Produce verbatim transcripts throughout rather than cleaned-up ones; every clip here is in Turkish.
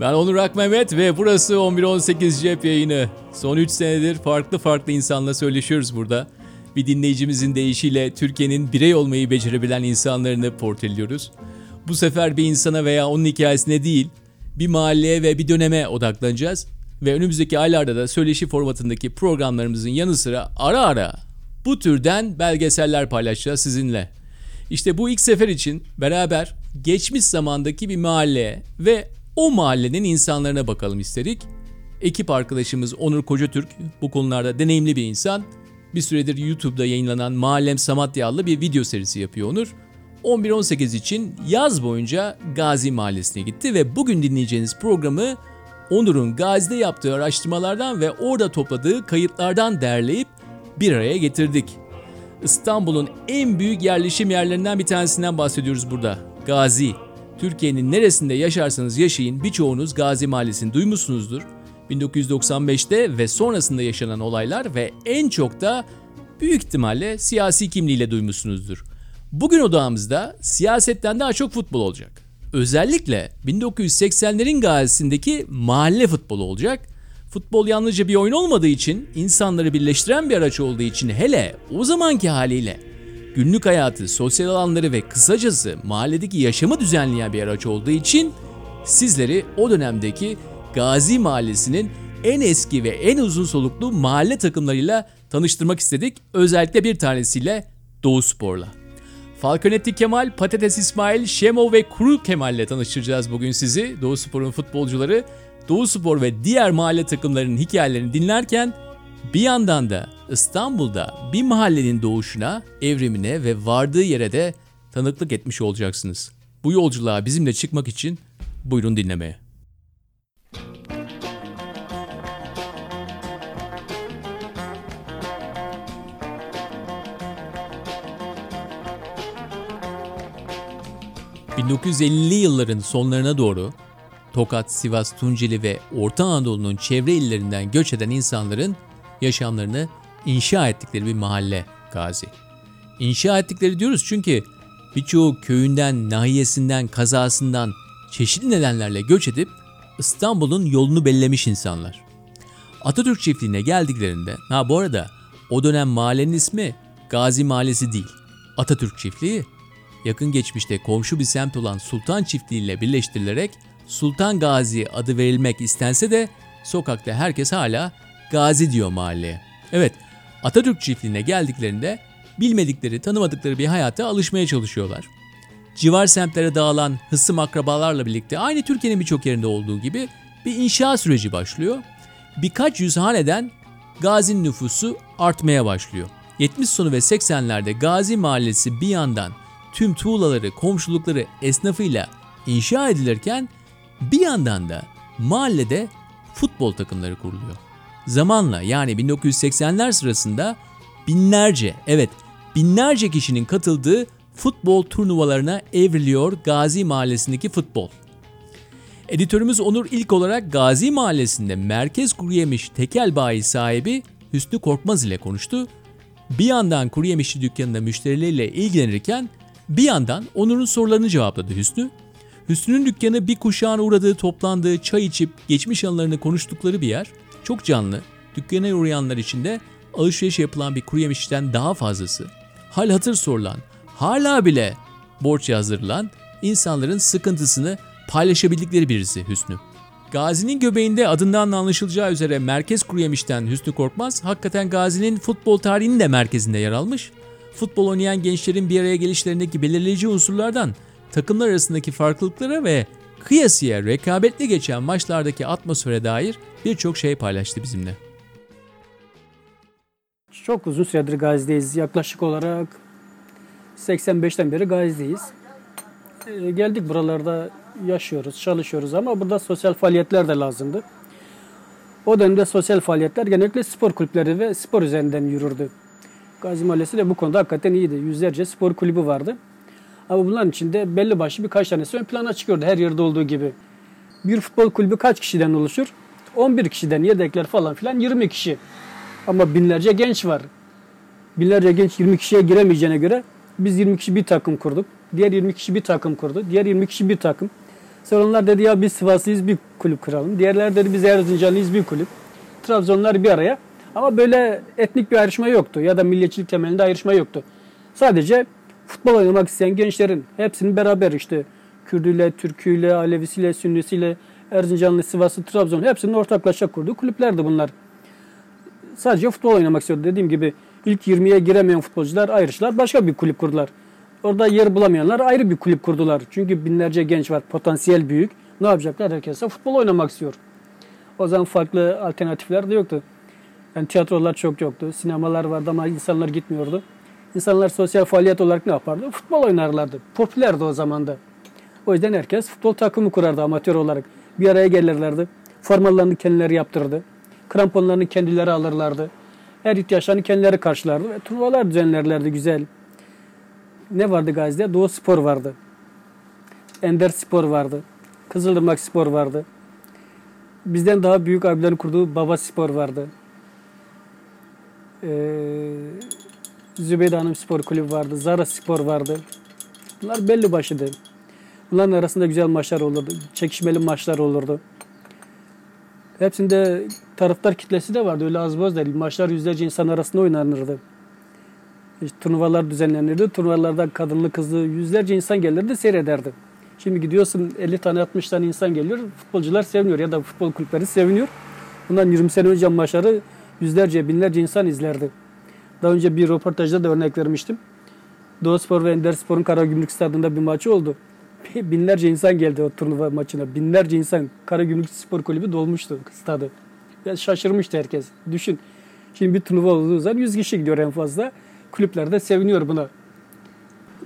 Ben Onur Akmehmet ve burası on bir on sekiz Cep yayını. Son üç senedir farklı farklı insanla söyleşiyoruz burada. Bir dinleyicimizin deyişiyle Türkiye'nin birey olmayı becerebilen insanlarını portreliyoruz. Bu sefer bir insana veya onun hikayesine değil, bir mahalleye ve bir döneme odaklanacağız. Ve önümüzdeki aylarda da söyleşi formatındaki programlarımızın yanı sıra ara ara bu türden belgeseller paylaşacağız sizinle. İşte bu ilk sefer için beraber geçmiş zamandaki bir mahalleye ve o mahallenin insanlarına bakalım istedik. Ekip arkadaşımız Onur Kocatürk bu konularda deneyimli bir insan. Bir süredir YouTube'da yayınlanan Mahallem Samatya adlı bir video serisi yapıyor Onur. on bir on sekiz için yaz boyunca Gazi Mahallesi'ne gitti ve bugün dinleyeceğiniz programı Onur'un Gazi'de yaptığı araştırmalardan ve orada topladığı kayıtlardan derleyip bir araya getirdik. İstanbul'un en büyük yerleşim yerlerinden bir tanesinden bahsediyoruz burada. Gazi. Türkiye'nin neresinde yaşarsanız yaşayın birçoğunuz Gazi Mahallesi'ni duymuşsunuzdur. bin dokuz yüz doksan beşte ve sonrasında yaşanan olaylar ve en çok da büyük ihtimalle siyasi kimliğiyle duymuşsunuzdur. Bugün odağımızda siyasetten daha çok futbol olacak. Özellikle bin dokuz yüz seksenlerin Gazi'sindeki mahalle futbolu olacak. Futbol yalnızca bir oyun olmadığı için, insanları birleştiren bir araç olduğu için hele o zamanki haliyle günlük hayatı, sosyal alanları ve kısacası mahalledeki yaşamı düzenleyen bir araç olduğu için sizleri o dönemdeki Gazi Mahallesi'nin en eski ve en uzun soluklu mahalle takımlarıyla tanıştırmak istedik. Özellikle bir tanesiyle Doğu Spor'la. Falconetti Kemal, Patates İsmail, Şemo ve Kuru Kemal ile tanıştıracağız bugün sizi. Doğu Spor'un futbolcuları, Doğu Spor ve diğer mahalle takımlarının hikayelerini dinlerken bir yandan da İstanbul'da bir mahallenin doğuşuna, evrimine ve vardığı yere de tanıklık etmiş olacaksınız. Bu yolculuğa bizimle çıkmak için buyurun dinlemeye. bin dokuz yüz ellili yılların sonlarına doğru Tokat, Sivas, Tunceli ve Orta Anadolu'nun çevre illerinden göç eden insanların yaşamlarını inşa ettikleri bir mahalle Gazi. İnşa ettikleri diyoruz çünkü birçoğu köyünden, nahiyesinden, kazasından çeşitli nedenlerle göç edip İstanbul'un yolunu belirlemiş insanlar. Atatürk çiftliğine geldiklerinde, ha bu arada o dönem mahallenin ismi Gazi Mahallesi değil, Atatürk çiftliği. Yakın geçmişte komşu bir semt olan Sultan Çiftliği ile birleştirilerek Sultan Gazi adı verilmek istense de sokakta herkes hala Gazi diyor mahalleye. Evet, Atatürk Çiftliği'ne geldiklerinde bilmedikleri, tanımadıkları bir hayata alışmaya çalışıyorlar. Civar semtlere dağılan hısım akrabalarla birlikte aynı Türkiye'nin birçok yerinde olduğu gibi bir inşaat süreci başlıyor. Birkaç yüz haneden Gazi'nin nüfusu artmaya başlıyor. yetmiş sonu ve seksenlerde Gazi Mahallesi bir yandan tüm tuğlaları, komşulukları esnafıyla inşa edilirken bir yandan da mahallede futbol takımları kuruluyor. Zamanla yani bin dokuz yüz seksenler sırasında binlerce, evet binlerce kişinin katıldığı futbol turnuvalarına evriliyor Gazi Mahallesi'ndeki futbol. Editörümüz Onur ilk olarak Gazi Mahallesi'nde merkez kuruyemiş tekel bayi sahibi Hüsnü Korkmaz ile konuştu. Bir yandan kuruyemişçi dükkanında müşterileriyle ilgilenirken bir yandan Onur'un sorularını cevapladı Hüsnü. Hüsnü'nün dükkanı bir kuşağın uğradığı, toplandığı, çay içip geçmiş anılarını konuştukları bir yer. Çok canlı, dükkana uğrayanlar için de alışveriş yapılan bir kuru yemişten daha fazlası. Hal hatır sorulan, hala bile borç yazdırılan insanların sıkıntısını paylaşabildikleri birisi Hüsnü. Gazi'nin göbeğinde adından anlaşılacağı üzere merkez kuru yemişten Hüsnü Korkmaz, hakikaten Gazi'nin futbol tarihinin de merkezinde yer almış. Futbol oynayan gençlerin bir araya gelişlerindeki belirleyici unsurlardan takımlar arasındaki farklılıklara ve kıyasıya rekabetli geçen maçlardaki atmosfere dair birçok şey paylaştı bizimle. Çok uzun süredir Gazi'deyiz. Yaklaşık olarak seksen beşten beri Gazi'deyiz. E, geldik buralarda yaşıyoruz, çalışıyoruz ama burada sosyal faaliyetler de lazımdı. O dönemde sosyal faaliyetler genellikle spor kulüpleri ve spor üzerinden yürürdü. Gazi Mahallesi de bu konuda hakikaten iyiydi. Yüzlerce spor kulübü vardı. Ama bunların içinde belli başlı birkaç tanesi ön plana çıkıyordu her yerde olduğu gibi. Bir futbol kulübü kaç kişiden oluşur? on bir kişiden, yedekler falan filan yirmi kişi. Ama binlerce genç var. Binlerce genç yirmi kişiye giremeyeceğine göre biz yirmi kişi bir takım kurduk. Diğer yirmi kişi bir takım kurdu. Diğer yirmi kişi bir takım. Sonra dedi ya biz Sivaslıyız bir kulüp kuralım. Diğerler dedi biz Erzincanlıyız bir kulüp. Trabzonlar bir araya. Ama böyle etnik bir ayrışma yoktu ya da milliyetçilik temelinde ayrışma yoktu. Sadece futbol oynamak isteyen gençlerin hepsinin beraber işte Kürdüyle, Türküyle, Alevisiyle, Sünnisiyle, Erzincanlı, Sivaslı, Trabzon hepsinin ortaklaşa kurduğu kulüplerdi bunlar. Sadece futbol oynamak istiyordu. Dediğim gibi ilk yirmiye giremeyen futbolcular ayrıştılar. Başka bir kulüp kurdular. Orada yer bulamayanlar ayrı bir kulüp kurdular. Çünkü binlerce genç var. Potansiyel büyük. Ne yapacaklar? Herkes de futbol oynamak istiyor. O zaman farklı alternatifler de yoktu. Yani tiyatrolar çok yoktu. Sinemalar vardı ama insanlar gitmiyordu. İnsanlar sosyal faaliyet olarak ne yapardı? Futbol oynarlardı. Popülerdi o zaman da. O yüzden herkes futbol takımı kurardı amatör olarak. Bir araya gelirlerdi. Formalarını kendileri yaptırdı. Kramponlarını kendileri alırlardı. Her ihtiyaçlarını kendileri karşılardı. Ve turnuvalar düzenlerlerdi güzel. Ne vardı Gazi'de? Doğu Spor vardı. Ender Spor vardı. Kızılırmak Spor vardı. Bizden daha büyük abilerin kurduğu Baba Spor vardı. Ee, Zübeyde Hanım Spor Kulübü vardı. Zara Spor vardı. Bunlar belli başlıydı. Bunların arasında güzel maçlar olurdu. Çekişmeli maçlar olurdu. Hepsinde taraftar kitlesi de vardı. Öyle az boz değil. Maçlar yüzlerce insan arasında oynanırdı. İşte turnuvalar düzenlenirdi. Turnuvalarda kadınlı kızlı yüzlerce insan gelirdi, seyrederdi. Şimdi gidiyorsun elli tane altmış tane insan geliyor. Futbolcular seviniyor ya da futbol kulüpleri seviniyor. Bundan yirmi sene önce maçları yüzlerce binlerce insan izlerdi. Daha önce bir röportajda da örnek vermiştim. Doğuspor ve Enderspor'un Karagümrük Stadı'nda bir maçı oldu. Binlerce insan geldi o turnuva maçına. Binlerce insan. Karagümrük Spor Kulübü dolmuştu stadı. Biraz şaşırmıştı herkes. Düşün. Şimdi bir turnuva olduğu zaman yüz kişi gidiyor en fazla. Kulüpler de seviniyor buna.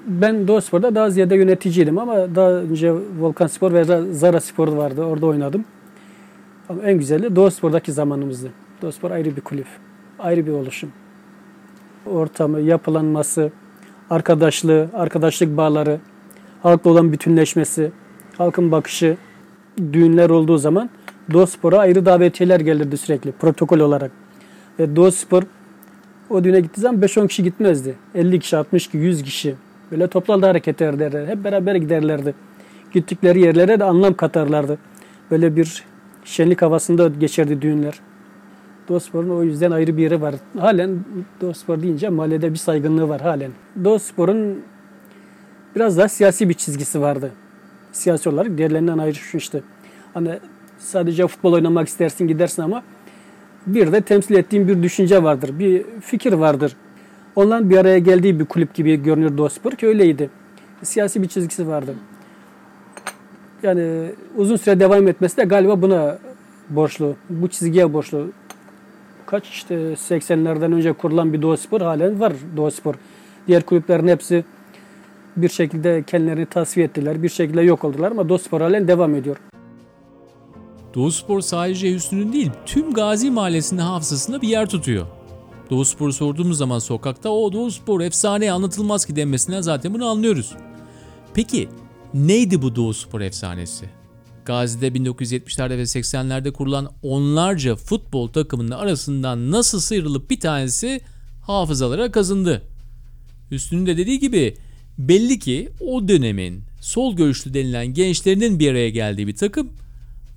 Ben Doğuspor'da daha ziyade yöneticiydim ama daha önce Volkan Spor ve Zara Spor vardı. Orada oynadım. Ama en güzeli Doğuspor'daki zamanımızdı. Doğuspor ayrı bir kulüp. Ayrı bir oluşum. Ortamı, yapılanması, arkadaşlığı, arkadaşlık bağları, halkla olan bütünleşmesi, halkın bakışı, düğünler olduğu zaman Doğuspor'a ayrı davetiyeler gelirdi sürekli protokol olarak. E, Doğuspor o düğüne gittiği zaman beş on kişi gitmezdi. elli kişi, altmış kişi, yüz kişi böyle toplu hareket ederlerdi. Hep beraber giderlerdi. Gittikleri yerlere de anlam katarlardı. Böyle bir şenlik havasında geçerdi düğünler. Doğuspor'un o yüzden ayrı bir yeri var. Halen Doğuspor deyince mahallede bir saygınlığı var halen. Doğuspor'un biraz daha siyasi bir çizgisi vardı. Siyasi olarak diğerlerinden ayrışmıştı. Hani sadece futbol oynamak istersin gidersin ama bir de temsil ettiğin bir düşünce vardır. Bir fikir vardır. Onların bir araya geldiği bir kulüp gibi görünür Doğuspor ki öyleydi. Siyasi bir çizgisi vardı. Yani uzun süre devam etmesi de galiba buna borçlu. Bu çizgiye borçlu. Kaç işte seksenlerden önce kurulan bir Doğuspor halen var Doğuspor. Diğer kulüplerin hepsi bir şekilde kendilerini tasfiye ettiler, bir şekilde yok oldular ama Doğuspor halen devam ediyor. Doğuspor sadece Hüsnü'nün değil, tüm Gazi Mahallesi'nin hafızasında bir yer tutuyor. Doğuspor'u sorduğumuz zaman sokakta o Doğuspor efsane anlatılmaz ki denmesinden zaten bunu anlıyoruz. Peki neydi bu Doğuspor efsanesi? Gazi'de bin dokuz yüz yetmişlerde ve seksenlerde kurulan onlarca futbol takımının arasından nasıl sıyrılıp bir tanesi hafızalara kazındı? Hüsnü'nün de dediği gibi belli ki o dönemin sol görüşlü denilen gençlerinin bir araya geldiği bir takım,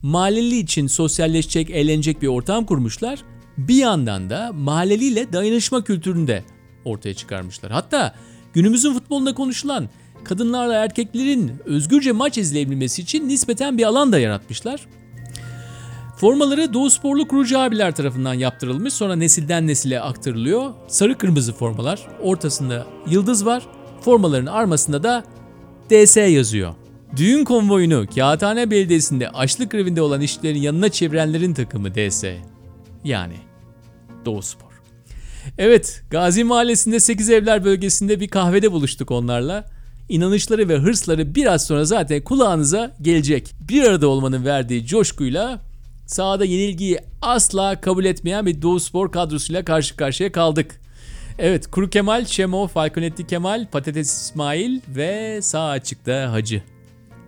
mahalleli için sosyalleşecek, eğlenecek bir ortam kurmuşlar. Bir yandan da mahalleliyle dayanışma kültürünü de ortaya çıkarmışlar. Hatta günümüzün futbolunda konuşulan kadınlarla erkeklerin özgürce maç izleyebilmesi için nispeten bir alan da yaratmışlar. Formaları Doğusporlu kurucu abiler tarafından yaptırılmış, sonra nesilden nesile aktarılıyor. Sarı kırmızı formalar, ortasında yıldız var. Formaların armasında da D S yazıyor. Düğün konvoyunu Kağıthane Belediyesi'nde açlık grevinde olan işçilerin yanına çevirenlerin takımı D S. Yani Doğuspor. Evet, Gazi Mahallesi'nde sekiz evler bölgesinde bir kahvede buluştuk onlarla. İnanışları ve hırsları biraz sonra zaten kulağınıza gelecek. Bir arada olmanın verdiği coşkuyla sahada yenilgiyi asla kabul etmeyen bir Doğuspor kadrosuyla karşı karşıya kaldık. Evet, Kuru Kemal, Şemo, Falconetti Kemal, Patates İsmail ve sağ açıkta Hacı.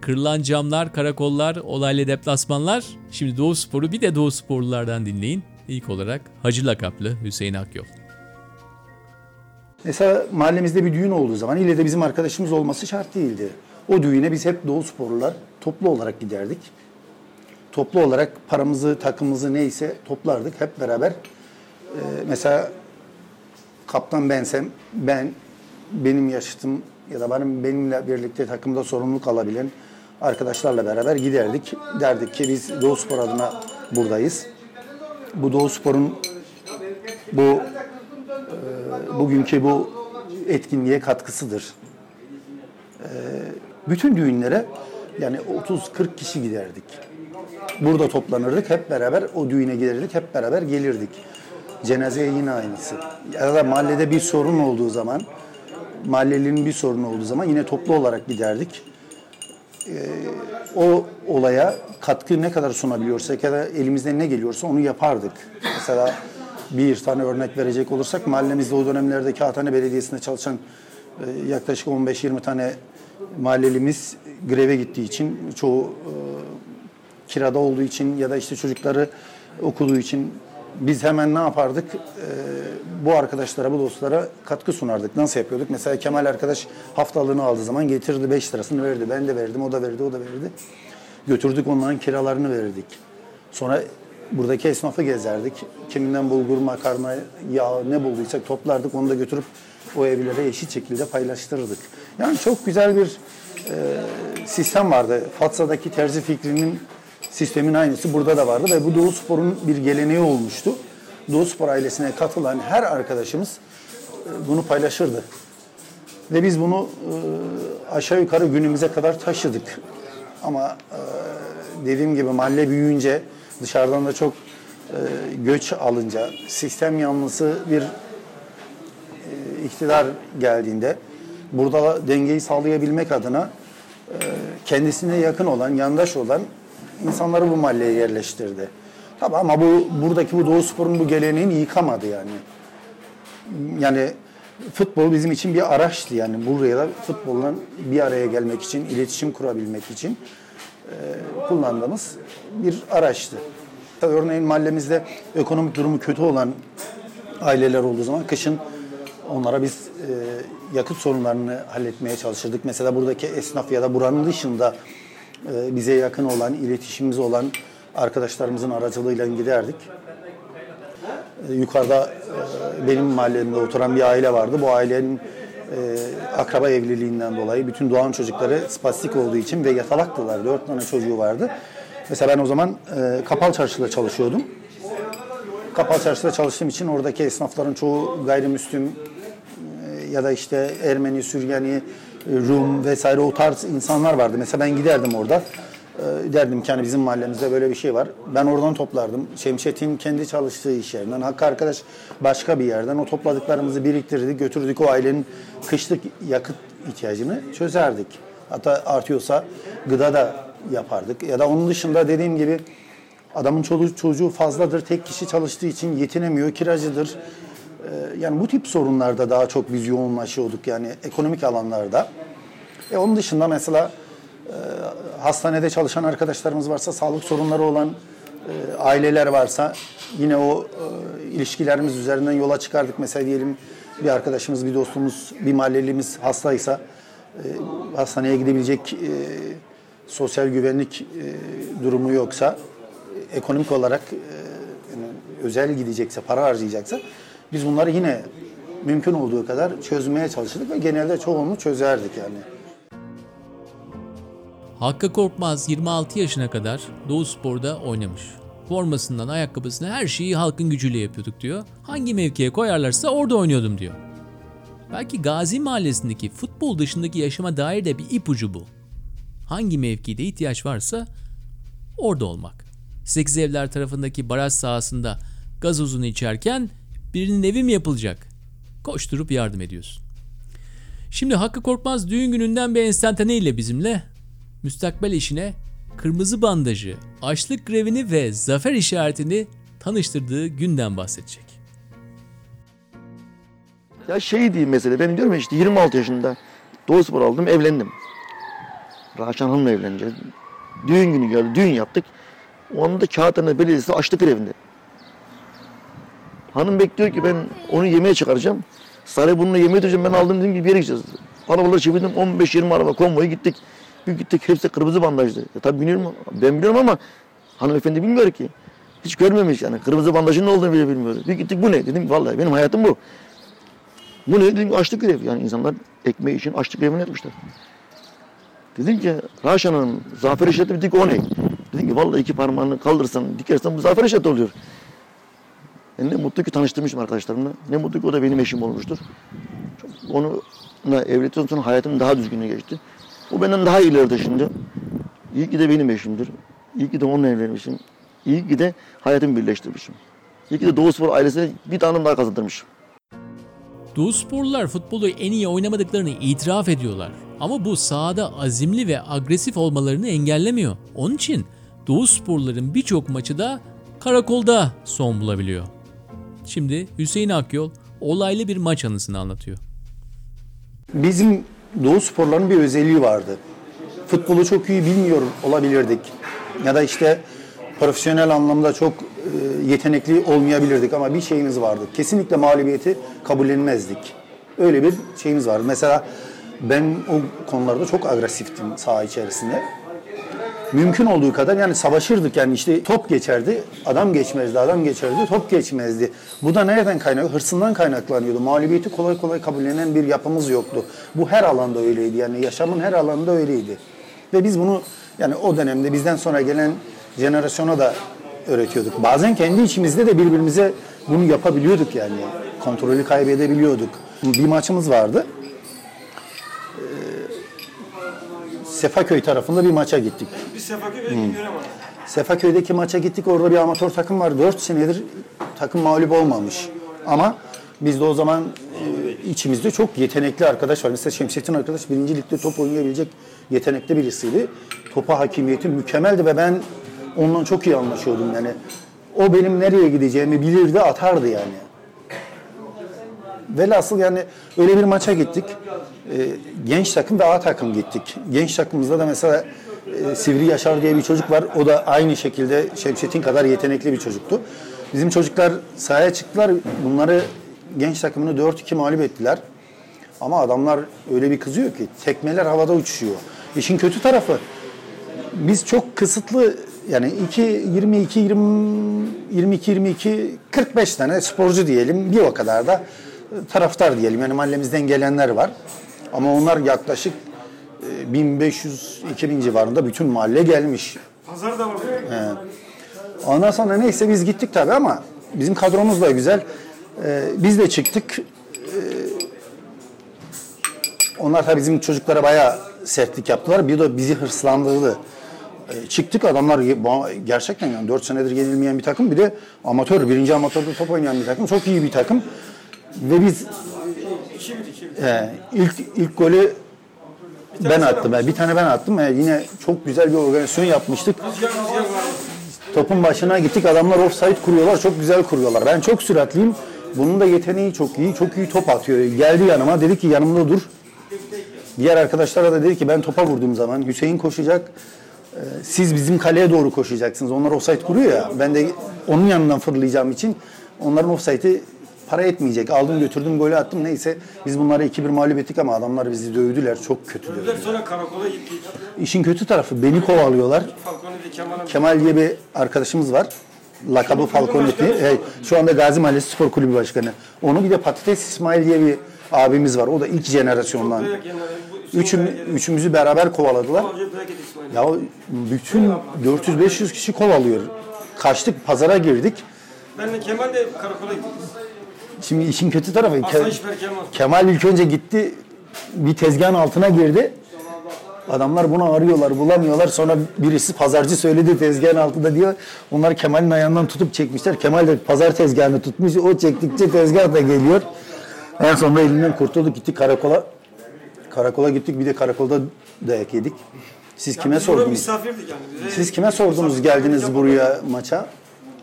Kırılan camlar, karakollar, olaylı deplasmanlar. Şimdi Doğuspor'u bir de Doğusporlulardan dinleyin. İlk olarak Hacı lakaplı Hüseyin Akyol. Mesela mahallemizde bir düğün olduğu zaman ille de bizim arkadaşımız olması şart değildi. O düğüne biz hep Doğusporlular toplu olarak giderdik. Toplu olarak paramızı, takımımızı neyse toplardık hep beraber. Ee, mesela kaptan bensem, ben, benim yaşıtım ya da benim benimle birlikte takımda sorumluluk alabilen arkadaşlarla beraber giderdik. Derdik ki biz Doğu Spor adına buradayız. Bu Doğu Spor'un bu e, bugünkü bu etkinliğe katkısıdır. E, bütün düğünlere yani otuz kırk kişi giderdik. Burada toplanırdık hep beraber, o düğüne giderdik hep beraber gelirdik. Cenazeye yine aynısı. Ya da mahallede bir sorun olduğu zaman, mahallelinin bir sorunu olduğu zaman yine toplu olarak giderdik. Ee, o olaya katkı ne kadar sunabiliyorsak ya da elimizden ne geliyorsa onu yapardık. Mesela bir tane örnek verecek olursak, mahallemizde o dönemlerde Kağıthane Belediyesi'nde çalışan e, yaklaşık on beş yirmi tane mahallelimiz greve gittiği için, çoğu e, kirada olduğu için ya da işte çocukları okuduğu için biz hemen ne yapardık? Ee, bu arkadaşlara, bu dostlara katkı sunardık. Nasıl yapıyorduk? Mesela Kemal arkadaş haftalığını aldığı zaman getirdi, beş lirasını verdi. Ben de verdim, o da verdi, o da verdi. Götürdük, onların kiralarını verdik. Sonra buradaki esnafı gezerdik. Kiminden bulgur, makarna, yağ ne bulduysak toplardık. Onu da götürüp o evlere eşit şekilde paylaştırırdık. Yani çok güzel bir e, sistem vardı. Fatsa'daki terzi fikrinin sistemin aynısı burada da vardı ve bu Doğu Spor'un bir geleneği olmuştu. Doğu Spor ailesine katılan her arkadaşımız bunu paylaşırdı. Ve biz bunu aşağı yukarı günümüze kadar taşıdık. Ama dediğim gibi mahalle büyüyünce, dışarıdan da çok göç alınca, sistem yanlısı bir iktidar geldiğinde burada dengeyi sağlayabilmek adına kendisine yakın olan, yandaş olan İnsanları bu mahalleye yerleştirdi. Tabii ama bu buradaki bu Doğu Spor'un bu geleneğini yıkamadı yani. Yani futbol bizim için bir araçtı yani. Buraya da futboldan bir araya gelmek için, iletişim kurabilmek için e, kullandığımız bir araçtı. Tabii örneğin mahallemizde ekonomik durumu kötü olan aileler olduğu zaman kışın onlara biz e, yakıt sorunlarını halletmeye çalışırdık. Mesela buradaki esnaf ya da buranın dışında bize yakın olan, iletişimimiz olan arkadaşlarımızın aracılığıyla giderdik. Yukarıda benim mahallemde oturan bir aile vardı. Bu ailenin akraba evliliğinden dolayı bütün doğan çocukları spastik olduğu için ve yatalaktılar. Dört tane çocuğu vardı. Mesela ben o zaman Kapalı Çarşı'da çalışıyordum. Kapalı Çarşı'da çalıştığım için oradaki esnafların çoğu gayrimüslim ya da işte Ermeni, Süryani, Rum vesaire o tarz insanlar vardı. Mesela ben giderdim orada. E, derdim ki hani bizim mahallemizde böyle bir şey var. Ben oradan toplardım. Şemşet'in kendi çalıştığı iş yerinden, Hakkı arkadaş başka bir yerden. O topladıklarımızı biriktirdik, götürdük. O ailenin kışlık yakıt ihtiyacını çözerdik. Hatta artıyorsa gıda da yapardık. Ya da onun dışında dediğim gibi adamın çoluğu çocuğu fazladır. Tek kişi çalıştığı için yetinemiyor, kiracıdır. Yani bu tip sorunlarda daha çok biz yoğunlaşıyorduk yani ekonomik alanlarda. E onun dışında mesela e, hastanede çalışan arkadaşlarımız varsa, sağlık sorunları olan e, aileler varsa yine o e, ilişkilerimiz üzerinden yola çıkardık. Mesela diyelim bir arkadaşımız, bir dostumuz, bir mahallelimiz hastaysa e, hastaneye gidebilecek e, sosyal güvenlik e, durumu yoksa, ekonomik olarak e, yani özel gidecekse, para harcayacaksa biz bunları yine mümkün olduğu kadar çözmeye çalıştık ve genelde çoğunu çözerdik yani. Hakkı Korkmaz yirmi altı yaşına kadar Doğu Spor'da oynamış. Formasından ayakkabısına her şeyi halkın gücüyle yapıyorduk diyor. Hangi mevkiye koyarlarsa orada oynuyordum diyor. Belki Gazi Mahallesi'ndeki futbol dışındaki yaşama dair de bir ipucu bu. Hangi mevkide ihtiyaç varsa orada olmak. Sekiz Evler tarafındaki baraj sahasında gazozunu içerken birinin evi mi yapılacak? Koşturup yardım ediyorsun. Şimdi Hakkı Korkmaz düğün gününden bir enstantane ile bizimle müstakbel eşine kırmızı bandajı, açlık grevini ve zafer işaretini tanıştırdığı günden bahsedecek. Ya şey diyeyim mesela, ben diyorum işte yirmi altı yaşında Doğu Spor aldım, evlendim. Raşan Hanım'la evleneceğiz. Düğün günü geldi, düğün yaptık. O anda Kağıthane Belediyesi açlık grevinde. Hanım bekliyor ki ben onu yemeğe çıkaracağım. Sarayburnu'na yemeğe çıkaracağım. Ben aldım, dedim ki bir yere gideceğiz. Arabaları çevirdim. on beş yirmi araba konvoyu gittik. bir gittik hepsi kırmızı bandajlı. E, tabii biliyorum, ben biliyorum ama hanımefendi bilmiyor ki. Hiç görmemiş yani kırmızı bandajın ne olduğunu bile bilmiyordu. Bir gittik bu ne dedim, vallahi benim hayatım bu. Bu ne dedim, açlık grevi. Yani insanlar ekmeği için açlık grevini yapmışlar. Dedim ki Raşan Hanım, zafer işareti bir dik o ne? Dedim ki vallahi iki parmağını kaldırsan, dikersen bu zafer işareti oluyor. Yani ne mutlu ki tanıştırmışım arkadaşlarımla. Ne mutlu ki o da benim eşim olmuştur. Çok onunla evlendikten sonra hayatım daha düzgünlüğe geçti. O benden daha ileride şimdi. İyi ki de benim eşimdir. İyi ki de onunla evlenmişim. İyi ki de hayatımı birleştirmişim. İyi ki de Doğu Spor ailesine bir tanem daha kazandırmışım. Doğu Sporlular futbolu en iyi oynamadıklarını itiraf ediyorlar. Ama bu sahada azimli ve agresif olmalarını engellemiyor. Onun için Doğu Sporluların birçok maçı da karakolda son bulabiliyor. Şimdi Hüseyin Akyol olaylı bir maç anısını anlatıyor. Bizim Doğu Sporluların bir özelliği vardı. Futbolu çok iyi bilmiyor olabilirdik. Ya da işte profesyonel anlamda çok yetenekli olmayabilirdik ama bir şeyimiz vardı. Kesinlikle mağlubiyeti kabullenmezdik. Öyle bir şeyimiz vardı. Mesela ben o konularda çok agresiftim saha içerisinde. Mümkün olduğu kadar yani savaşırdık yani işte top geçerdi, adam geçmezdi, adam geçerdi, top geçmezdi. Bu da nereden kaynaklı? Hırsından kaynaklanıyordu. Mağlubiyeti kolay kolay kabullenen bir yapımız yoktu. Bu her alanda öyleydi yani yaşamın her alanında öyleydi. Ve biz bunu yani o dönemde bizden sonra gelen jenerasyona da öğretiyorduk. Bazen kendi içimizde de birbirimize bunu yapabiliyorduk yani. Kontrolü kaybedebiliyorduk. Bir maçımız vardı. Sefaköy tarafında bir maça gittik. Biz Sefaköy'e hmm. gidiyoruz ama. Sefaköy'deki maça gittik. Orada bir amatör takım var. Dört senedir takım mağlup olmamış. Ama biz de o zaman e, içimizde çok yetenekli arkadaş var. Mesela Şemsettin arkadaş birinci ligde top oynayabilecek yetenekli birisiydi. Topa hakimiyeti mükemmeldi ve ben ondan çok iyi anlaşıyordum yani. O benim nereye gideceğimi bilirdi, atardı yani. Velhasıl yani öyle bir maça gittik. Genç takım ve A takım gittik. Genç takımımızda da mesela e, Sivri Yaşar diye bir çocuk var. O da aynı şekilde Şemsettin kadar yetenekli bir çocuktu. Bizim çocuklar sahaya çıktılar. Bunları genç takımını dört iki mağlup ettiler. Ama adamlar öyle bir kızıyor ki tekmeler havada uçuşuyor. İşin kötü tarafı biz çok kısıtlı yani iki yirmi iki yirmi iki yirmi iki yirmi iki kırk beş tane sporcu diyelim. Bir o kadar da taraftar diyelim. Yani mahallemizden gelenler var. Ama onlar yaklaşık bin beş yüz iki bin civarında bütün mahalle gelmiş. Pazar da var. He. Ondan sonra neyse biz gittik tabii ama bizim kadromuz da güzel. Ee, biz de çıktık. Ee, onlar tabii bizim çocuklara bayağı sertlik yaptılar. Bir de bizi hırslandırdı. Ee, çıktık adamlar gerçekten yani dört senedir yenilmeyen bir takım. Bir de amatör, birinci amatörde top oynayan bir takım. Çok iyi bir takım. Ve biz Ee, ilk ilk golü ben attım. Bir tane ben attım. Yani yine çok güzel bir organizasyon yapmıştık. Topun başına gittik. Adamlar offside kuruyorlar. Çok güzel kuruyorlar. Ben çok süratliyim. Bunun da yeteneği çok iyi. Çok iyi top atıyor. Geldi yanıma. Dedi ki yanımda dur. Diğer arkadaşlara da dedi ki ben topa vurduğum zaman Hüseyin koşacak. Siz bizim kaleye doğru koşacaksınız. Onlar offside kuruyor ya. Ben de onun yanından fırlayacağım için onların offside'i para etmeyecek. Aldım götürdüm golü attım. Neyse biz bunları iki bir mağlup ettik ama adamlar bizi dövdüler. Çok kötü dövdüler. Sonra karakola gittik. İşin kötü tarafı beni kovalıyorlar. Kemal diye bir arkadaşımız var. Lakabı Falconetti. E, şu anda Gazi Mahallesi Spor Kulübü Başkanı. Onu bir de Patates İsmail diye bir abimiz var. O da ilk jenerasyondan. Üçüm, üçümüzü beraber kovaladılar. Ya bütün dört yüz beş yüz kişi kovalıyor. Kaçtık pazara girdik. Ben de Kemal de karakola gittik. Şimdi işin kötü tarafı, Ke- Kemal ilk önce gitti, bir tezgahın altına girdi. Adamlar bunu arıyorlar, bulamıyorlar. Sonra birisi pazarcı söyledi tezgahın altında diyor. Onlar Kemal'in ayağından tutup çekmişler. Kemal de pazar tezgahını tutmuş. O çektikçe tezgah da geliyor. En sonunda elinden kurtulduk, gittik karakola. Karakola gittik, bir de karakolda dayak yedik. Siz kime yani sordunuz? Yani. Siz kime sordunuz geldiniz buraya maça?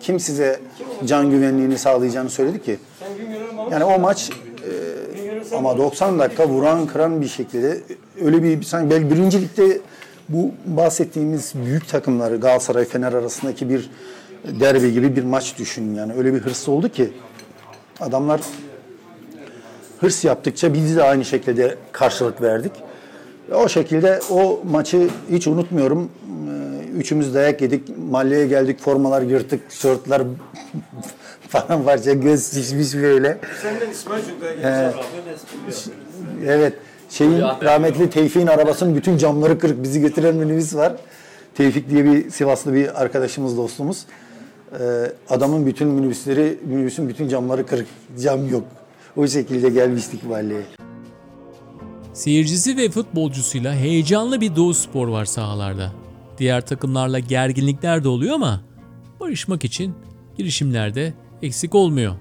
Kim size can güvenliğini sağlayacağını söyledi ki? Yani o maç e, ama doksan dakika vuran kıran bir şekilde öyle bir sanki belki birinci ligde bu bahsettiğimiz büyük takımları Galatasaray Fener arasındaki bir derbi gibi bir maç düşünün yani öyle bir hırs oldu ki adamlar hırs yaptıkça biz de aynı şekilde karşılık verdik. O şekilde o maçı hiç unutmuyorum. Üçümüz dayak yedik, mahalleye geldik, formalar yırtık, şortlar falan parça, göz şişmiş böyle. Senden İsmail Cünkaya gelirse ee, evet, şeyin rahmetli Tevfik'in arabasının bütün camları kırık, bizi götüren minibüs var. Tevfik diye bir Sivaslı bir arkadaşımız, dostumuz. Ee, adamın bütün minibüsleri, minibüsün bütün camları kırık, cam yok. O şekilde gelmiştik mahalleye. Seyircisi ve futbolcusuyla heyecanlı bir Doğu Spor var sahalarda. Diğer takımlarla gerginlikler de oluyor ama barışmak için girişimlerde eksik olmuyor.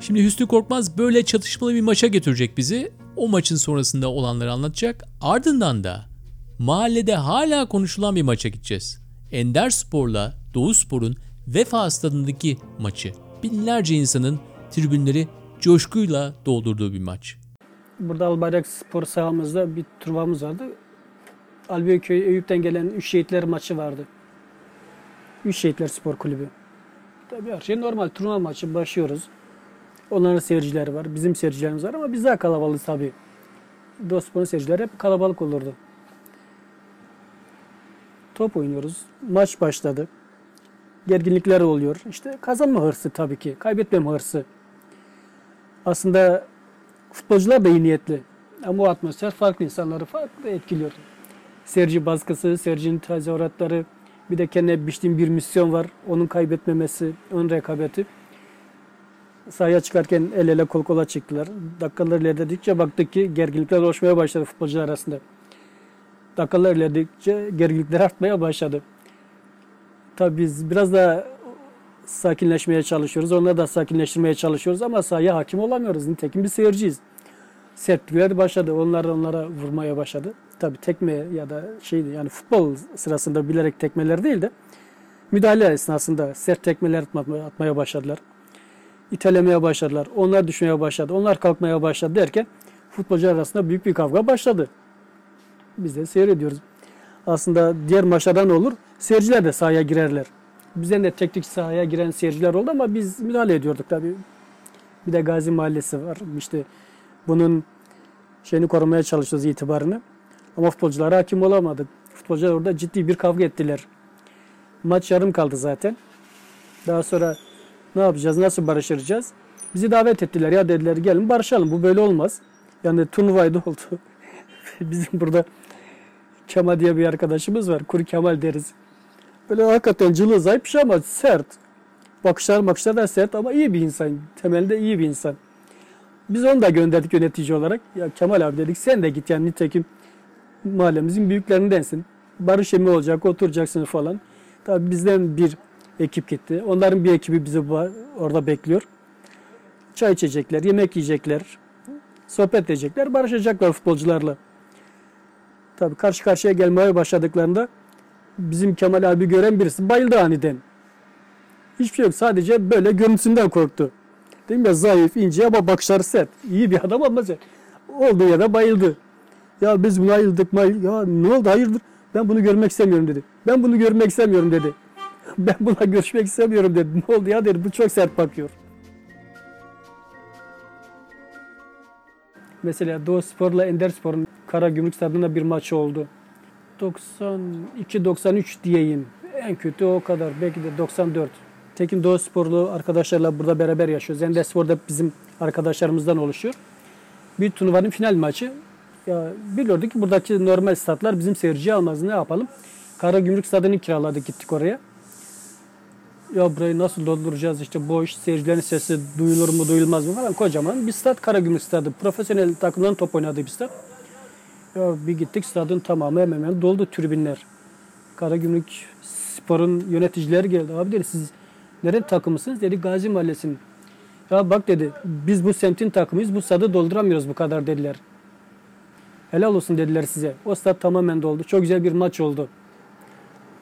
Şimdi Hüsnü Korkmaz böyle çatışmalı bir maça getirecek bizi. O maçın sonrasında olanları anlatacak. Ardından da mahallede hala konuşulan bir maça gideceğiz. Ender Spor'la Doğu Spor'un Vefa Stadı'ndaki maçı. Binlerce insanın tribünleri coşkuyla doldurduğu bir maç. Burada Albayrak Spor sahamızda bir turnuvamız vardı. Albiyeköy Eyüp'ten gelen üç şehitler maçı vardı. üç şehitler spor kulübü. Tabii her şey normal. Turnuva maçı başlıyoruz. Onların seyircileri var. Bizim seyircilerimiz var ama biz daha kalabalıyız tabii. Doğu Spor'un seyircileri hep kalabalık olurdu. Top oynuyoruz. Maç başladı. Gerginlikler oluyor. İşte kazanma hırsı tabii ki. Kaybetmeme hırsı. Aslında futbolcular da iyi niyetli. Ama o atmosfer farklı insanları farklı etkiliyor. Seyirci baskısı, seyircinin tezahüratları, bir de kendine biçtiğim bir misyon var. Onun kaybetmemesi, onun rekabeti. Sahaya çıkarken el ele kol kola çıktılar. Dakikalar ilerledikçe baktık ki gerginlikler oluşmaya başladı futbolcular arasında. Dakikalar ilerledikçe gerginlikler artmaya başladı. Tabii biz biraz da sakinleşmeye çalışıyoruz. Onları da sakinleştirmeye çalışıyoruz ama sahaya hakim olamıyoruz. Nitekim bir seyirciyiz. Sertlikler başladı. Onlar da onlara vurmaya başladı. Tabii tekme ya da şeydi yani futbol sırasında bilerek tekmeler değil de müdahale esnasında sert tekmeler atmaya başladılar. İtelemeye başladılar. Onlar düşmeye başladı. Onlar kalkmaya başladı derken futbolcular arasında büyük bir kavga başladı. Biz de seyrediyoruz. Aslında diğer maçlardan olur. Seyirciler de sahaya girerler. Bizden de tek tek sahaya giren seyirciler oldu ama biz müdahale ediyorduk tabii. Bir de Gazi Mahallesi var. İşte bunun şeyini korumaya çalışıyoruz, itibarını. Ama futbolculara hakim olamadık. Futbolcular orada ciddi bir kavga ettiler. Maç yarım kaldı zaten. Daha sonra ne yapacağız, nasıl barışacağız? Bizi davet ettiler. Ya dediler gelin barışalım, bu böyle olmaz. Yani turnuvaydı oldu. Bizim burada Kemal diye bir arkadaşımız var. Kuru Kemal deriz. Böyle hakikaten cılız, zayıf bir şey ama sert. Bakışlar bakışlar da sert ama iyi bir insan. Temelde iyi bir insan. Biz onu da gönderdik yönetici olarak. Ya Kemal abi dedik sen de git yani nitekim. Mahallemizin büyüklerindensin. Barış emi olacak, oturacaksın falan. Tabii bizden bir ekip gitti. Onların bir ekibi bizi orada bekliyor. Çay içecekler, yemek yiyecekler, sohbet edecekler, barışacaklar futbolcularla. Tabii karşı karşıya gelmeye başladıklarında bizim Kemal abi gören birisi bayıldı aniden. Hiçbir şey yok, sadece böyle görüntüsünden korktu. Değil mi? Zayıf, ince ama bakışları sert. İyi bir adam ama sert. Olduğu yere bayıldı. Ya biz buna ayıldık mı? Ya ne oldu? Hayırdır? Ben bunu görmek istemiyorum dedi. Ben bunu görmek istemiyorum dedi. Ben buna görüşmek istemiyorum dedi. Ne oldu ya dedi. Bu çok sert bakıyor. Mesela Doğu Spor'la Ender Spor'un Karagümrük Stadı'nda bir maçı oldu. doksan iki doksan üç diyeyim. En kötü o kadar. Belki de doksan dört. Tekin Doğu Sporlu arkadaşlarla burada beraber yaşıyoruz. Ender Spor da bizim arkadaşlarımızdan oluşuyor. Bir turnuvanın final maçı. Ya biliyorduk ki buradaki normal statlar bizim seyirciyi almaz. Ne yapalım? Karagümrük Stadı'nı kiraladık, gittik oraya. Ya burayı nasıl dolduracağız işte boş, seyircilerin sesi duyulur mu duyulmaz mı falan. Kocaman bir stat Karagümrük Stadı. Profesyonel takımların top oynadığı bir stat. Ya bir gittik stadın tamamı hemen hemen doldu tribünler. Karagümrük Spor'un yöneticileri geldi. Abi dedi siz nereden takımısınız? Dedi Gazi Mahallesi'nin. Ya bak dedi biz bu semtin takımıyız, bu stadı dolduramıyoruz bu kadar dediler. Helal olsun dediler size. O stat tamamen doldu. Çok güzel bir maç oldu.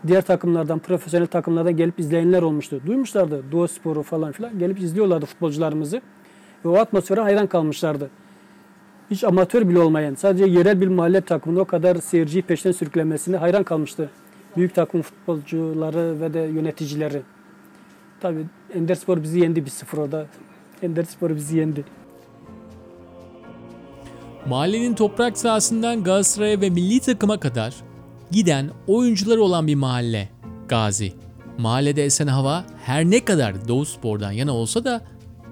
Diğer takımlardan, profesyonel takımlardan gelip izleyenler olmuştu. Duymuşlardı Doğu Spor'u falan filan. Gelip izliyorlardı futbolcularımızı. Ve o atmosfere hayran kalmışlardı. Hiç amatör bile olmayan, sadece yerel bir mahalle takımının o kadar seyirciyi peşten sürüklemesine hayran kalmıştı. Büyük takım futbolcuları ve de yöneticileri. Tabii Ender Spor bizi yendi bir sıfır orada. Ender Spor bizi yendi. Mahallenin toprak sahasından Galatasaray'a ve milli takıma kadar giden oyuncuları olan bir mahalle Gazi. Mahallede esen hava her ne kadar Doğu Spor'dan yana olsa da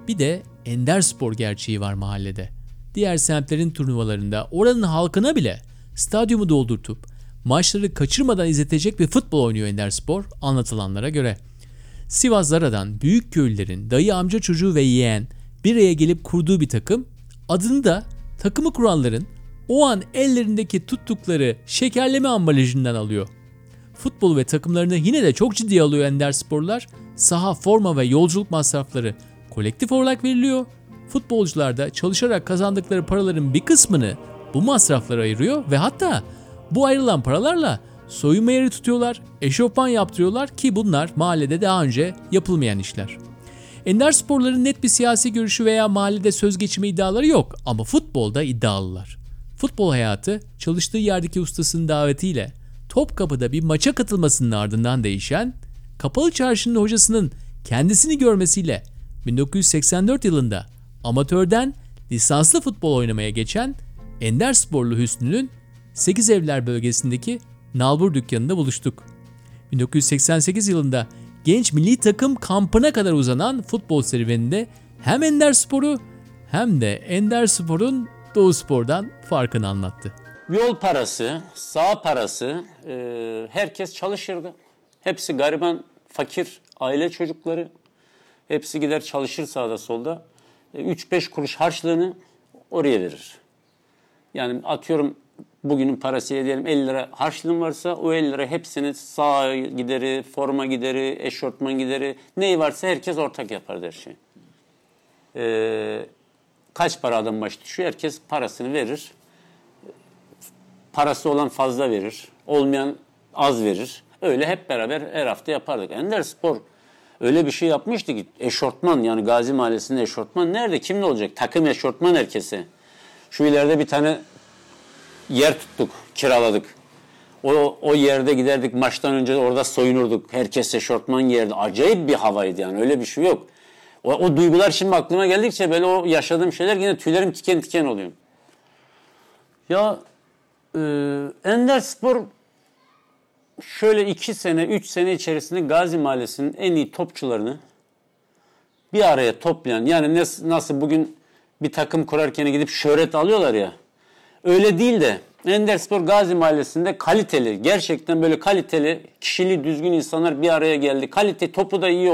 bir de ender spor gerçeği var mahallede. Diğer semtlerin turnuvalarında oranın halkına bile stadyumu doldurtup maçları kaçırmadan izletecek bir futbol oynuyor ender spor anlatılanlara göre. Sivas Zara'dan büyük köylülerin dayı amca çocuğu ve yeğen bir araya gelip kurduğu bir takım, adını da takımı kuranların o an ellerindeki tuttukları şekerleme ambalajından alıyor. Futbolu ve takımlarını yine de çok ciddiye alıyor ender sporlar. Saha, forma ve yolculuk masrafları kolektif olarak veriliyor. Futbolcular da çalışarak kazandıkları paraların bir kısmını bu masraflara ayırıyor ve hatta bu ayrılan paralarla soyunma yeri tutuyorlar, eşofman yaptırıyorlar ki bunlar mahallede daha önce yapılmayan işler. Ender sporların net bir siyasi görüşü veya mahallede söz geçirme iddiaları yok ama futbolda iddialılar. Futbol hayatı çalıştığı yerdeki ustasının davetiyle Topkapı'da bir maça katılmasının ardından değişen, Kapalı Çarşı'nın hocasının kendisini görmesiyle bin dokuz yüz seksen dört yılında amatörden lisanslı futbol oynamaya geçen ender sporlu Hüsnü'nün Sekiz Evler bölgesindeki nalbur dükkanında buluştuk. bin dokuz yüz seksen sekiz yılında genç milli takım kampına kadar uzanan futbol serüveninde hem ender sporu hem de ender sporun Doğu Spor'dan farkını anlattı. Yol parası, sağ parası, herkes çalışırdı. Hepsi gariban, fakir, aile çocukları. Hepsi gider çalışır sağda solda. üç beş kuruş harçlığını oraya verir. Yani atıyorum bugünün parası diyelim elli lira harçlığın varsa o elli lira hepsini sağa gideri, forma gideri, eşortman gideri, neyi varsa herkes ortak yapar her şeyi. Ee, kaç para adam başı düşüyor? Herkes parasını verir. Parası olan fazla verir. Olmayan az verir. Öyle hep beraber her hafta yapardık. Ender Spor öyle bir şey yapmıştı ki eşortman, yani Gazi Mahallesi'nin eşortman nerede? Kimle olacak? Takım eşortman herkese. Şu ileride bir tane yer tuttuk, kiraladık. O, o yerde giderdik, maçtan önce orada soyunurduk. Herkes eşortman giyerdi. Acayip bir havaydı yani, öyle bir şey yok. O, o duygular şimdi aklıma geldikçe böyle o yaşadığım şeyler yine tüylerim tiken tiken oluyor. Ya e, Ender Spor şöyle iki sene, üç sene içerisinde Gazi Mahallesi'nin en iyi topçularını bir araya toplayan, yani nasıl, nasıl bugün bir takım kurarken gidip şöhret alıyorlar ya, öyle değil de Ender Spor Gazi Mahallesi'nde kaliteli, gerçekten böyle kaliteli, kişiliği düzgün insanlar bir araya geldi. Kalite, topu da iyi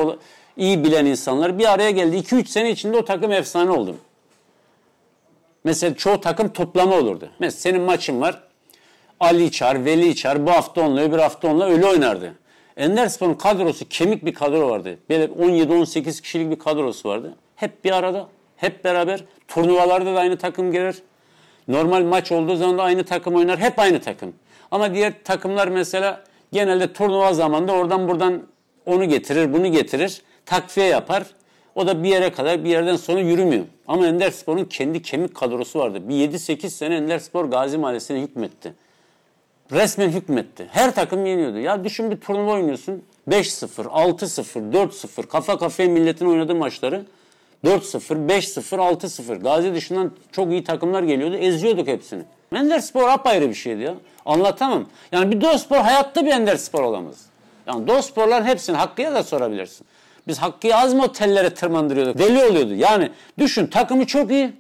iyi bilen insanlar bir araya geldi. iki üç sene içinde o takım efsane oldu. Mesela çoğu takım toplama olurdu. Mesela senin maçın var. Ali İçar, Veli İçar bu hafta onunla, öbür hafta onunla öyle oynardı. Ender Spor'un kadrosu kemik bir kadro vardı. Böyle on yedi on sekiz kişilik bir kadrosu vardı. Hep bir arada, hep beraber. Turnuvalarda da aynı takım gelir. Normal maç olduğu zaman da aynı takım oynar. Hep aynı takım. Ama diğer takımlar mesela genelde turnuva zamanında oradan buradan onu getirir, bunu getirir. Takviye yapar. O da bir yere kadar, bir yerden sonra yürümüyor. Ama Ender Spor'un kendi kemik kadrosu vardı. Bir yedi sekiz sene Ender Spor Gazi Mahallesi'ne hükmetti. Resmen hükmetti. Her takım yeniyordu. Ya düşün, bir turnuva oynuyorsun. beş sıfır, altı sıfır, dört sıfır. Kafa kafaya milletin oynadığı maçları. dört sıfır, beş sıfır, altı sıfır. Gazi dışından çok iyi takımlar geliyordu. Eziyorduk hepsini. Ender Spor apayrı bir şeydi ya. Anlatamam. Yani bir Doğu Spor hayatta bir Ender Spor olamaz. Yani Doğu Sporların hepsini Hakkı'ya da sorabilirsin. Biz Hakkı'ya az mı o tellere tırmandırıyorduk? Deli oluyordu. Yani düşün, takımı çok iyi.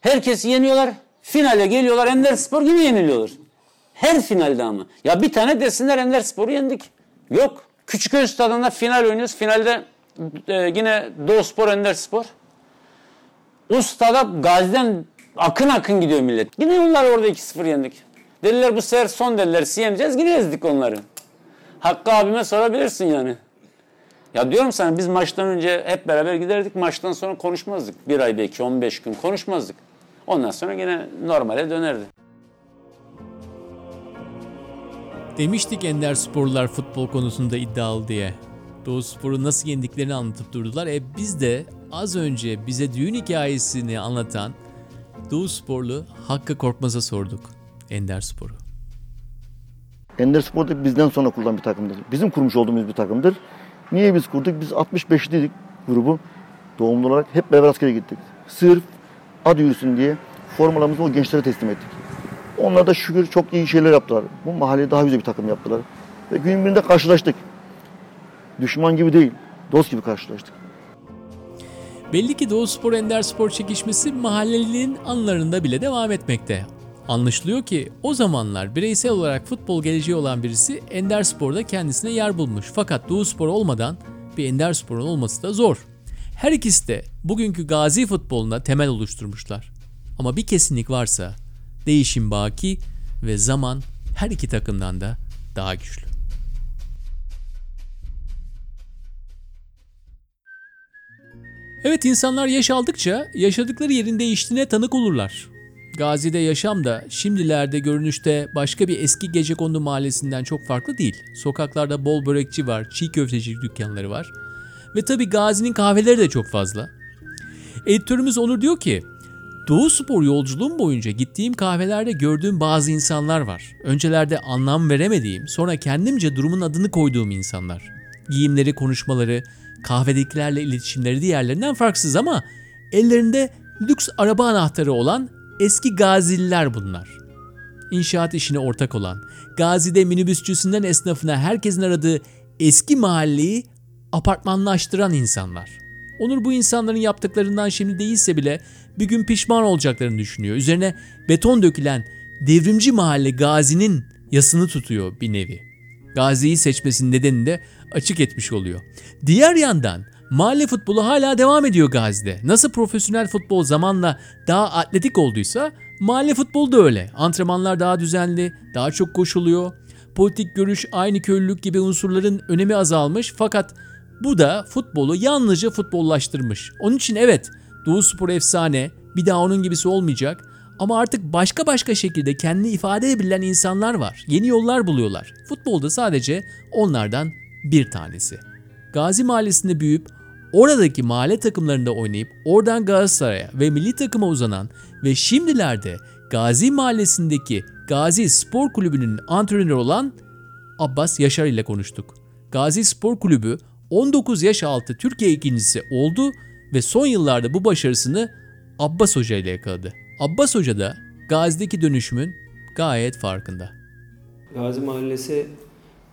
Herkesi yeniyorlar. Finale geliyorlar. Ender Spor yine yeniliyorlar. Her finalde ama. Ya bir tane desinler Ender Spor'u yendik. Yok. Küçüköy Stadı'nda final oynuyoruz. Finalde Ee, yine Doğu Spor, Ender Spor. O stada Gazi'den akın akın gidiyor millet. Yine onlar orada iki sıfır yendik. Dediler bu sefer son, dediler yeneceğiz, yine ezdik onları. Hakkı abime sorabilirsin yani. Ya diyorum sana, biz maçtan önce hep beraber giderdik, maçtan sonra konuşmazdık. Bir ay belki on beş gün konuşmazdık. Ondan sonra yine normale dönerdi. Demiştik Ender Sporlar futbol konusunda iddialı diye. Doğu Spor'u nasıl yendiklerini anlatıp durdular. E biz de az önce bize düğün hikayesini anlatan Doğu Sporlu Hakkı Korkmaz'a sorduk Ender Spor'u. Ender Spor da bizden sonra kurulan bir takımdır. Bizim kurmuş olduğumuz bir takımdır. Niye biz kurduk? Biz altmış beşliydik grubu. Doğumlu olarak hep beraber askere gittik. Sırf ad yürüsün diye formalarımızı o gençlere teslim ettik. Onlar da şükür çok iyi şeyler yaptılar. Bu mahalleye daha güzel bir takım yaptılar. Ve gün birinde karşılaştık. Düşman gibi değil, dost gibi karşılaştık. Belli ki Doğu Spor Ender Spor çekişmesi mahalleliliğin anlarında bile devam etmekte. Anlaşılıyor ki o zamanlar bireysel olarak futbol geleceği olan birisi Ender Spor'da kendisine yer bulmuş. Fakat Doğu Spor olmadan bir Ender Spor'un olması da zor. Her ikisi de bugünkü Gazi futboluna temel oluşturmuşlar. Ama bir kesinlik varsa değişim baki ve zaman her iki takımdan da daha güçlü. Evet, insanlar yaş aldıkça yaşadıkları yerin değiştiğine tanık olurlar. Gazi'de yaşam da şimdilerde görünüşte başka bir eski Gecekondu mahallesinden çok farklı değil. Sokaklarda bol börekçi var, çiğ köfteci dükkanları var. Ve tabii Gazi'nin kahveleri de çok fazla. Editörümüz Onur diyor ki, Doğu Spor yolculuğum boyunca gittiğim kahvelerde gördüğüm bazı insanlar var. Öncelerde anlam veremediğim, sonra kendimce durumun adını koyduğum insanlar. Giyimleri, konuşmaları, kahvedekilerle iletişimleri diğerlerinden farksız ama ellerinde lüks araba anahtarı olan eski Gazililer bunlar. İnşaat işine ortak olan, Gazi'de minibüsçüsünden esnafına herkesin aradığı eski mahalleyi apartmanlaştıran insanlar. Onur bu insanların yaptıklarından şimdi değilse bile bir gün pişman olacaklarını düşünüyor. Üzerine beton dökülen devrimci mahalle Gazi'nin yasını tutuyor bir nevi. Gazi'yi seçmesinin nedenini de açık etmiş oluyor. Diğer yandan mahalle futbolu hala devam ediyor Gazi'de. Nasıl profesyonel futbol zamanla daha atletik olduysa mahalle futbolu da öyle. Antrenmanlar daha düzenli, daha çok koşuluyor. Politik görüş, aynı köylülük gibi unsurların önemi azalmış fakat bu da futbolu yalnızca futbollaştırmış. Onun için evet, Doğu Spor efsane, bir daha onun gibisi olmayacak ama artık başka başka şekilde kendini ifade edebilen insanlar var. Yeni yollar buluyorlar. Futbolda sadece onlardan bir tanesi. Gazi Mahallesi'nde büyüyüp oradaki mahalle takımlarında oynayıp oradan Galatasaray'a ve milli takıma uzanan ve şimdilerde Gazi Mahallesi'ndeki Gazi Spor Kulübü'nün antrenörü olan Abbas Yaşar ile konuştuk. Gazi Spor Kulübü on dokuz yaş altı Türkiye ikincisi oldu ve son yıllarda bu başarısını Abbas Hoca ile yakaladı. Abbas Hoca da Gazi'deki dönüşümün gayet farkında. Gazi Mahallesi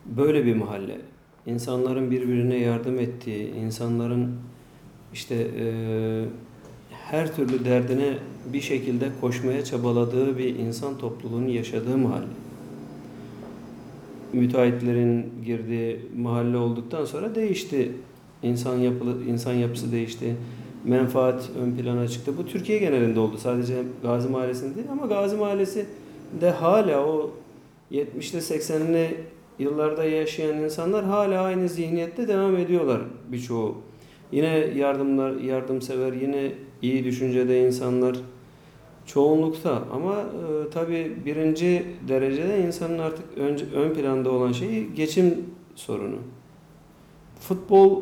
böyle bir mahalle. İnsanların birbirine yardım ettiği, insanların işte e, her türlü derdine bir şekilde koşmaya çabaladığı bir insan topluluğunun yaşadığı mahalle. Müteahhitlerin girdiği mahalle olduktan sonra değişti. İnsan yapılı, insan yapısı değişti. Menfaat ön plana çıktı. Bu Türkiye genelinde oldu. Sadece Gazi Mahallesi'nde değil ama Gazi Mahallesi de hala o yetmişli seksenli yıllarda yaşayan insanlar hala aynı zihniyette devam ediyorlar birçoğu. Yine yardımlar, yardımsever, yine iyi düşüncede insanlar çoğunlukta ama e, tabii birinci derecede insanın artık önce, ön planda olan şeyi geçim sorunu. Futbol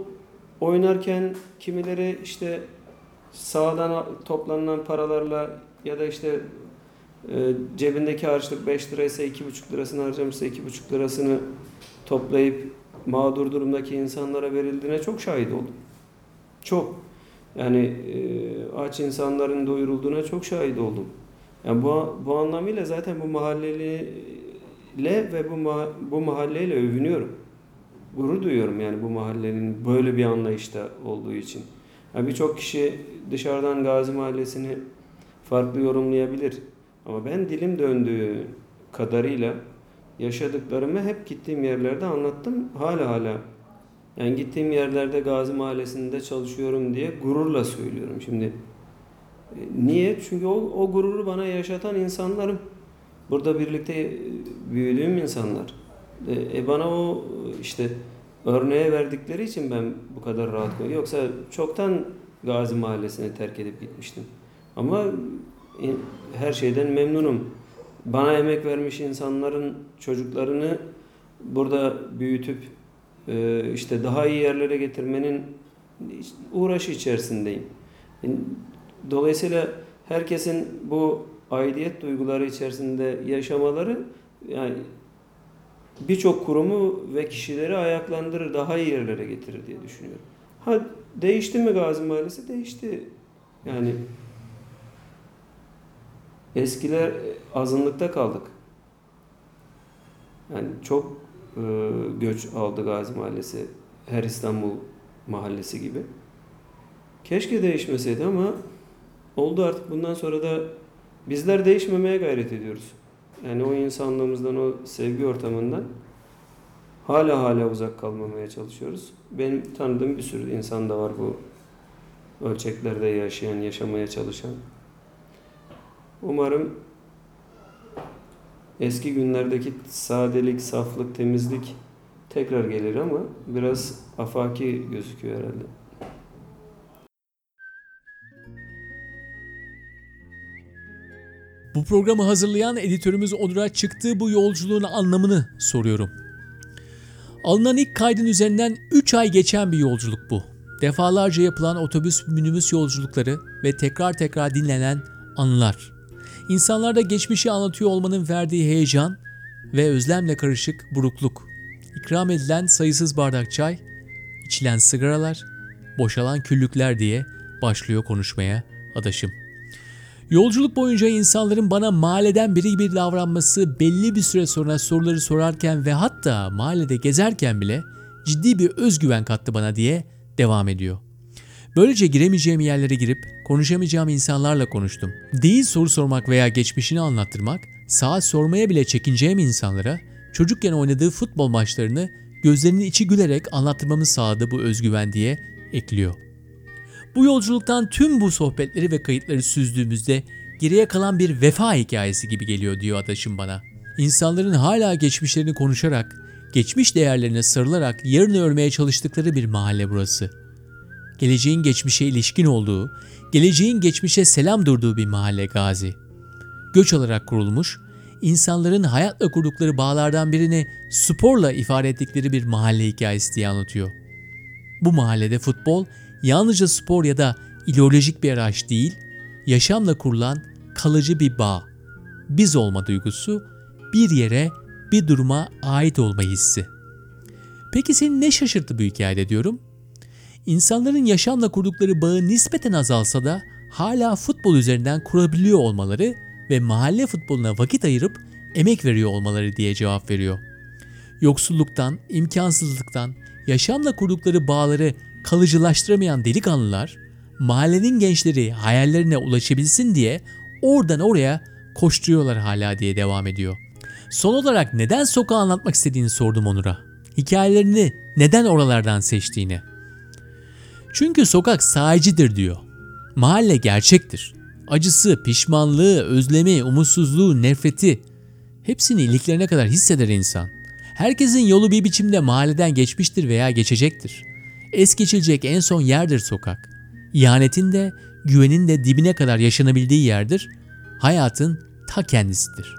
oynarken kimileri işte sahadan toplanan paralarla ya da işte e, cebindeki harçlık beş liraysa iki buçuk lirasını harcamışsa iki buçuk lirasını toplayıp mağdur durumdaki insanlara verildiğine çok şahit oldum. Çok. Yani e, aç insanların doyurulduğuna çok şahit oldum. Yani bu, bu anlamıyla zaten bu mahalleyle ve bu, ma, bu mahalleyle övünüyorum. Gurur duyuyorum yani bu mahallenin böyle bir anlayışta olduğu için. Yani birçok kişi dışarıdan Gazi Mahallesi'ni farklı yorumlayabilir. Ama ben dilim döndüğü kadarıyla yaşadıklarımı hep gittiğim yerlerde anlattım. Hala hala. Yani gittiğim yerlerde Gazi Mahallesi'nde çalışıyorum diye gururla söylüyorum şimdi. Niye? Çünkü o, o gururu bana yaşatan insanlarım. Burada birlikte büyüdüğüm insanlar. E bana o işte örneğe verdikleri için ben bu kadar rahat koyuyorum. Yoksa çoktan Gazi Mahallesi'ni terk edip gitmiştim. Ama her şeyden memnunum. Bana emek vermiş insanların çocuklarını burada büyütüp işte daha iyi yerlere getirmenin uğraşı içerisindeyim. Dolayısıyla herkesin bu aidiyet duyguları içerisinde yaşamaları yani birçok kurumu ve kişileri ayaklandırır, daha iyi yerlere getirir diye düşünüyorum. Ha değişti mi Gazi Mahallesi? Değişti. Yani eskiler azınlıkta kaldık. Yani çok e, göç aldı Gazi Mahallesi, her İstanbul mahallesi gibi. Keşke değişmeseydi ama oldu artık. Bundan sonra da bizler değişmemeye gayret ediyoruz. Yani o insanlığımızdan, o sevgi ortamından hala hala uzak kalmamaya çalışıyoruz. Benim tanıdığım bir sürü insan da var bu ölçeklerde yaşayan, yaşamaya çalışan. Umarım eski günlerdeki sadelik, saflık, temizlik tekrar gelir ama biraz afaki gözüküyor herhalde. Bu programı hazırlayan editörümüz Onur'a çıktığı bu yolculuğun anlamını soruyorum. Alınan ilk kaydın üzerinden üç ay geçen bir yolculuk bu. Defalarca yapılan otobüs, minibüs yolculukları ve tekrar tekrar dinlenen anılar. İnsanlarda geçmişi anlatıyor olmanın verdiği heyecan ve özlemle karışık burukluk. İkram edilen sayısız bardak çay, içilen sigaralar, boşalan küllükler diye başlıyor konuşmaya adaşım. Yolculuk boyunca insanların bana mahalleden biri gibi davranması, belli bir süre sonra soruları sorarken ve hatta mahallede gezerken bile ciddi bir özgüven kattı bana diye devam ediyor. Böylece giremeyeceğim yerlere girip konuşamayacağım insanlarla konuştum. Değil soru sormak veya geçmişini anlattırmak, saat sormaya bile çekineceğim insanlara çocukken oynadığı futbol maçlarını gözlerinin içi gülerek anlattırmamı sağladı bu özgüven diye ekliyor. Bu yolculuktan tüm bu sohbetleri ve kayıtları süzdüğümüzde geriye kalan bir vefa hikayesi gibi geliyor diyor adaşım bana. İnsanların hala geçmişlerini konuşarak, geçmiş değerlerine sarılarak yarını örmeye çalıştıkları bir mahalle burası. Geleceğin geçmişe ilişkin olduğu, geleceğin geçmişe selam durduğu bir mahalle Gazi. Göç alarak kurulmuş, insanların hayatla kurdukları bağlardan birini sporla ifade ettikleri bir mahalle hikayesi diye anlatıyor. Bu mahallede futbol, yalnızca spor ya da ideolojik bir araç değil, yaşamla kurulan kalıcı bir bağ, biz olma duygusu, bir yere, bir duruma ait olma hissi. Peki seni ne şaşırttı bu hikayede diyorum? İnsanların yaşamla kurdukları bağı nispeten azalsa da hala futbol üzerinden kurabiliyor olmaları ve mahalle futboluna vakit ayırıp emek veriyor olmaları diye cevap veriyor. Yoksulluktan, imkansızlıktan, yaşamla kurdukları bağları kalıcılaştıramayan delikanlılar, mahallenin gençleri hayallerine ulaşabilsin diye oradan oraya koşturuyorlar hala diye devam ediyor. Son olarak neden sokağı anlatmak istediğini sordum Onur'a. Hikayelerini neden oralardan seçtiğini. Çünkü sokak sahicidir diyor. Mahalle gerçektir. Acısı, pişmanlığı, özlemi, umutsuzluğu, nefreti hepsini iliklerine kadar hisseder insan. Herkesin yolu bir biçimde mahalleden geçmiştir veya geçecektir. Es geçilecek en son yerdir sokak. İhanetin de, güvenin de dibine kadar yaşanabildiği yerdir. Hayatın ta kendisidir.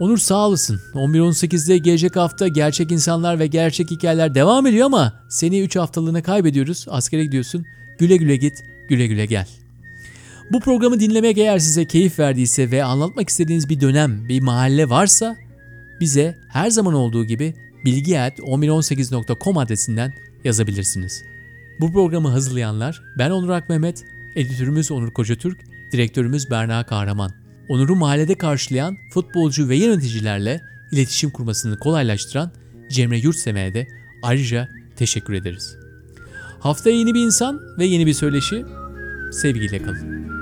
Onur sağ olasın. on bir on sekizde gelecek hafta gerçek insanlar ve gerçek hikayeler devam ediyor ama seni üç haftalığına kaybediyoruz. Askere gidiyorsun. Güle güle git, güle güle gel. Bu programı dinlemek eğer size keyif verdiyse ve anlatmak istediğiniz bir dönem, bir mahalle varsa bize her zaman olduğu gibi bilgi at on bir on sekiz nokta com adresinden yazabilirsiniz. Bu programı hazırlayanlar ben Onur Akmehmet, editörümüz Onur Kocatürk, direktörümüz Berna Kahraman. Onur'u mahallede karşılayan futbolcu ve yöneticilerle iletişim kurmasını kolaylaştıran Cemre Yurtsever'e de ayrıca teşekkür ederiz. Haftaya yeni bir insan ve yeni bir söyleşi, sevgiyle kalın.